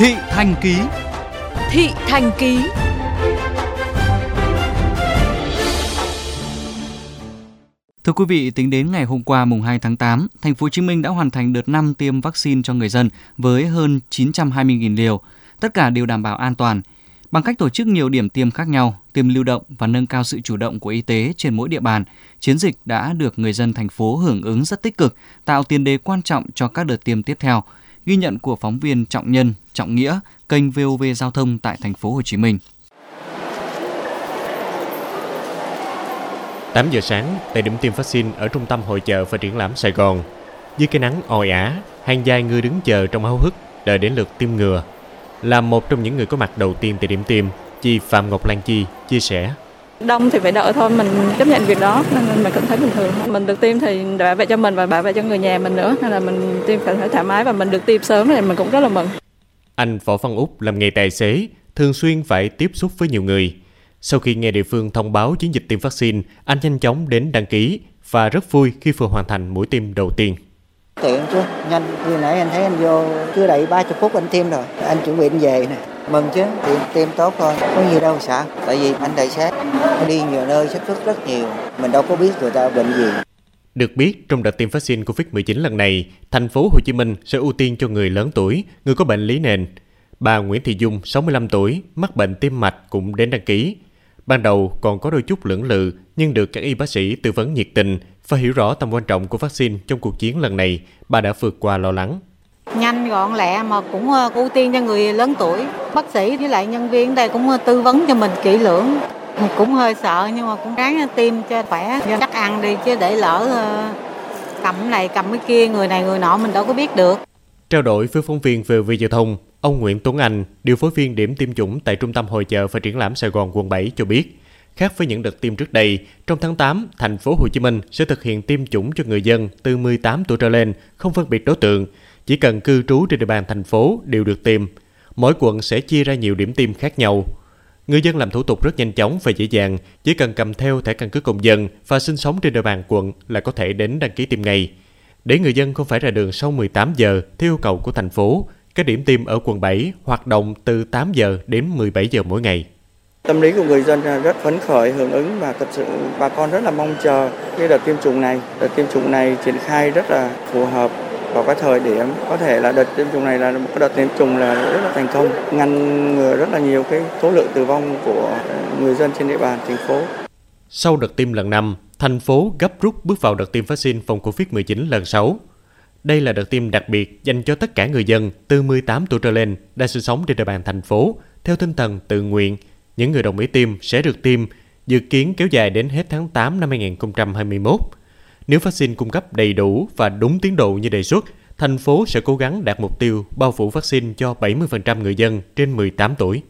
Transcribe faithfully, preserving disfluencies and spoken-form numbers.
Thị Thanh Kỳ. Thị Thanh Kỳ. Thưa quý vị, tính đến ngày hôm qua mùng hai tháng tám, Thành phố Hồ Chí Minh đã hoàn thành đợt năm tiêm vaccine cho người dân với hơn chín trăm hai mươi nghìn liều. Tất cả đều đảm bảo an toàn bằng cách tổ chức nhiều điểm tiêm khác nhau, tiêm lưu động và nâng cao sự chủ động của y tế trên mỗi địa bàn. Chiến dịch đã được người dân thành phố hưởng ứng rất tích cực, tạo tiền đề quan trọng cho các đợt tiêm tiếp theo. Ghi nhận của phóng viên Trọng Nhân, Trọng Nghĩa, kênh vê o vê Giao thông tại Thành phố Hồ Chí Minh. tám giờ sáng, tại điểm tiêm vaccine ở trung tâm hội chợ và triển lãm Sài Gòn, dưới cái nắng oi ả, hàng dài người đứng chờ trong háo hức đợi đến lượt tiêm ngừa. Là một trong những người có mặt đầu tiên tại điểm tiêm, chị Phạm Ngọc Lan Chi chia sẻ: đông thì phải đợi thôi, mình chấp nhận việc đó nên mình cảm thấy bình thường. Mình được tiêm thì bảo vệ cho mình và bảo vệ cho người nhà mình nữa, nên là mình tiêm cảm thấy thoải mái và mình được tiêm sớm thì mình cũng rất là mừng. Anh Võ Văn Úc làm nghề tài xế, thường xuyên phải tiếp xúc với nhiều người. Sau khi nghe địa phương thông báo chiến dịch tiêm vaccine, anh nhanh chóng đến đăng ký và rất vui khi vừa hoàn thành mũi tiêm đầu tiên. Tiện chứ, nhanh, vừa nãy anh thấy anh vô chưa đầy ba mươi phút anh tiêm rồi, anh chuẩn bị anh về nè, mừng chứ, tiêm, tiêm tốt thôi, có gì đâu sợ, tại vì anh tài xế đi nhiều nơi xách thuốc rất nhiều, mình đâu có biết người ta bệnh gì. Được biết, trong đợt tiêm vaccine covid mười chín lần này, Thành phố Hồ Chí Minh sẽ ưu tiên cho người lớn tuổi, người có bệnh lý nền. Bà Nguyễn Thị Dung, sáu mươi lăm tuổi, mắc bệnh tim mạch cũng đến đăng ký. Ban đầu còn có đôi chút lưỡng lự, nhưng được các y bác sĩ tư vấn nhiệt tình và hiểu rõ tầm quan trọng của vaccine trong cuộc chiến lần này, bà đã vượt qua lo lắng. Nhanh gọn lẹ mà cũng ưu tiên cho người lớn tuổi. Bác sĩ với lại nhân viên đây cũng tư vấn cho mình kỹ lưỡng. Mình cũng hơi sợ nhưng mà cũng ráng tiêm cho khỏe, chắc ăn đi chứ để lỡ cầm này cầm cái kia, người này người nọ mình đâu có biết được. Trao đổi với phóng viên về vi giao thông, ông Nguyễn Tuấn Anh, điều phối viên điểm tiêm chủng tại Trung tâm Hội chợ và Triển lãm Sài Gòn quận bảy cho biết, khác với những đợt tiêm trước đây, trong tháng tám, Thành phố Hồ Chí Minh sẽ thực hiện tiêm chủng cho người dân từ mười tám tuổi trở lên, không phân biệt đối tượng, chỉ cần cư trú trên địa bàn thành phố đều được tiêm. Mỗi quận sẽ chia ra nhiều điểm tiêm khác nhau. Người dân làm thủ tục rất nhanh chóng và dễ dàng, chỉ cần cầm theo thẻ căn cước công dân và sinh sống trên địa bàn quận là có thể đến đăng ký tiêm ngay. Để người dân không phải ra đường sau mười tám giờ theo yêu cầu của thành phố, các điểm tiêm ở quận bảy hoạt động từ tám giờ đến mười bảy giờ mỗi ngày. Tâm lý của người dân rất phấn khởi, hưởng ứng và thật sự bà con rất là mong chờ cái đợt tiêm chủng này. Đợt tiêm chủng này triển khai rất là phù hợp vào các thời điểm. Có thể là đợt tiêm chủng này là một đợt tiêm chủng là rất là thành công, ngăn ngừa rất là nhiều cái số lượng tử vong của người dân trên địa bàn thành phố. Sau đợt tiêm lần năm, thành phố gấp rút bước vào đợt tiêm vaccine phòng covid mười chín lần sáu. Đây là đợt tiêm đặc biệt dành cho tất cả người dân từ mười tám tuổi trở lên đang sinh sống trên địa bàn thành phố theo tinh thần tự nguyện. Những người đồng ý tiêm sẽ được tiêm, dự kiến kéo dài đến hết tháng tám năm hai không hai mốt. Nếu vaccine cung cấp đầy đủ và đúng tiến độ như đề xuất, thành phố sẽ cố gắng đạt mục tiêu bao phủ vaccine cho bảy mươi phần trăm người dân trên mười tám tuổi.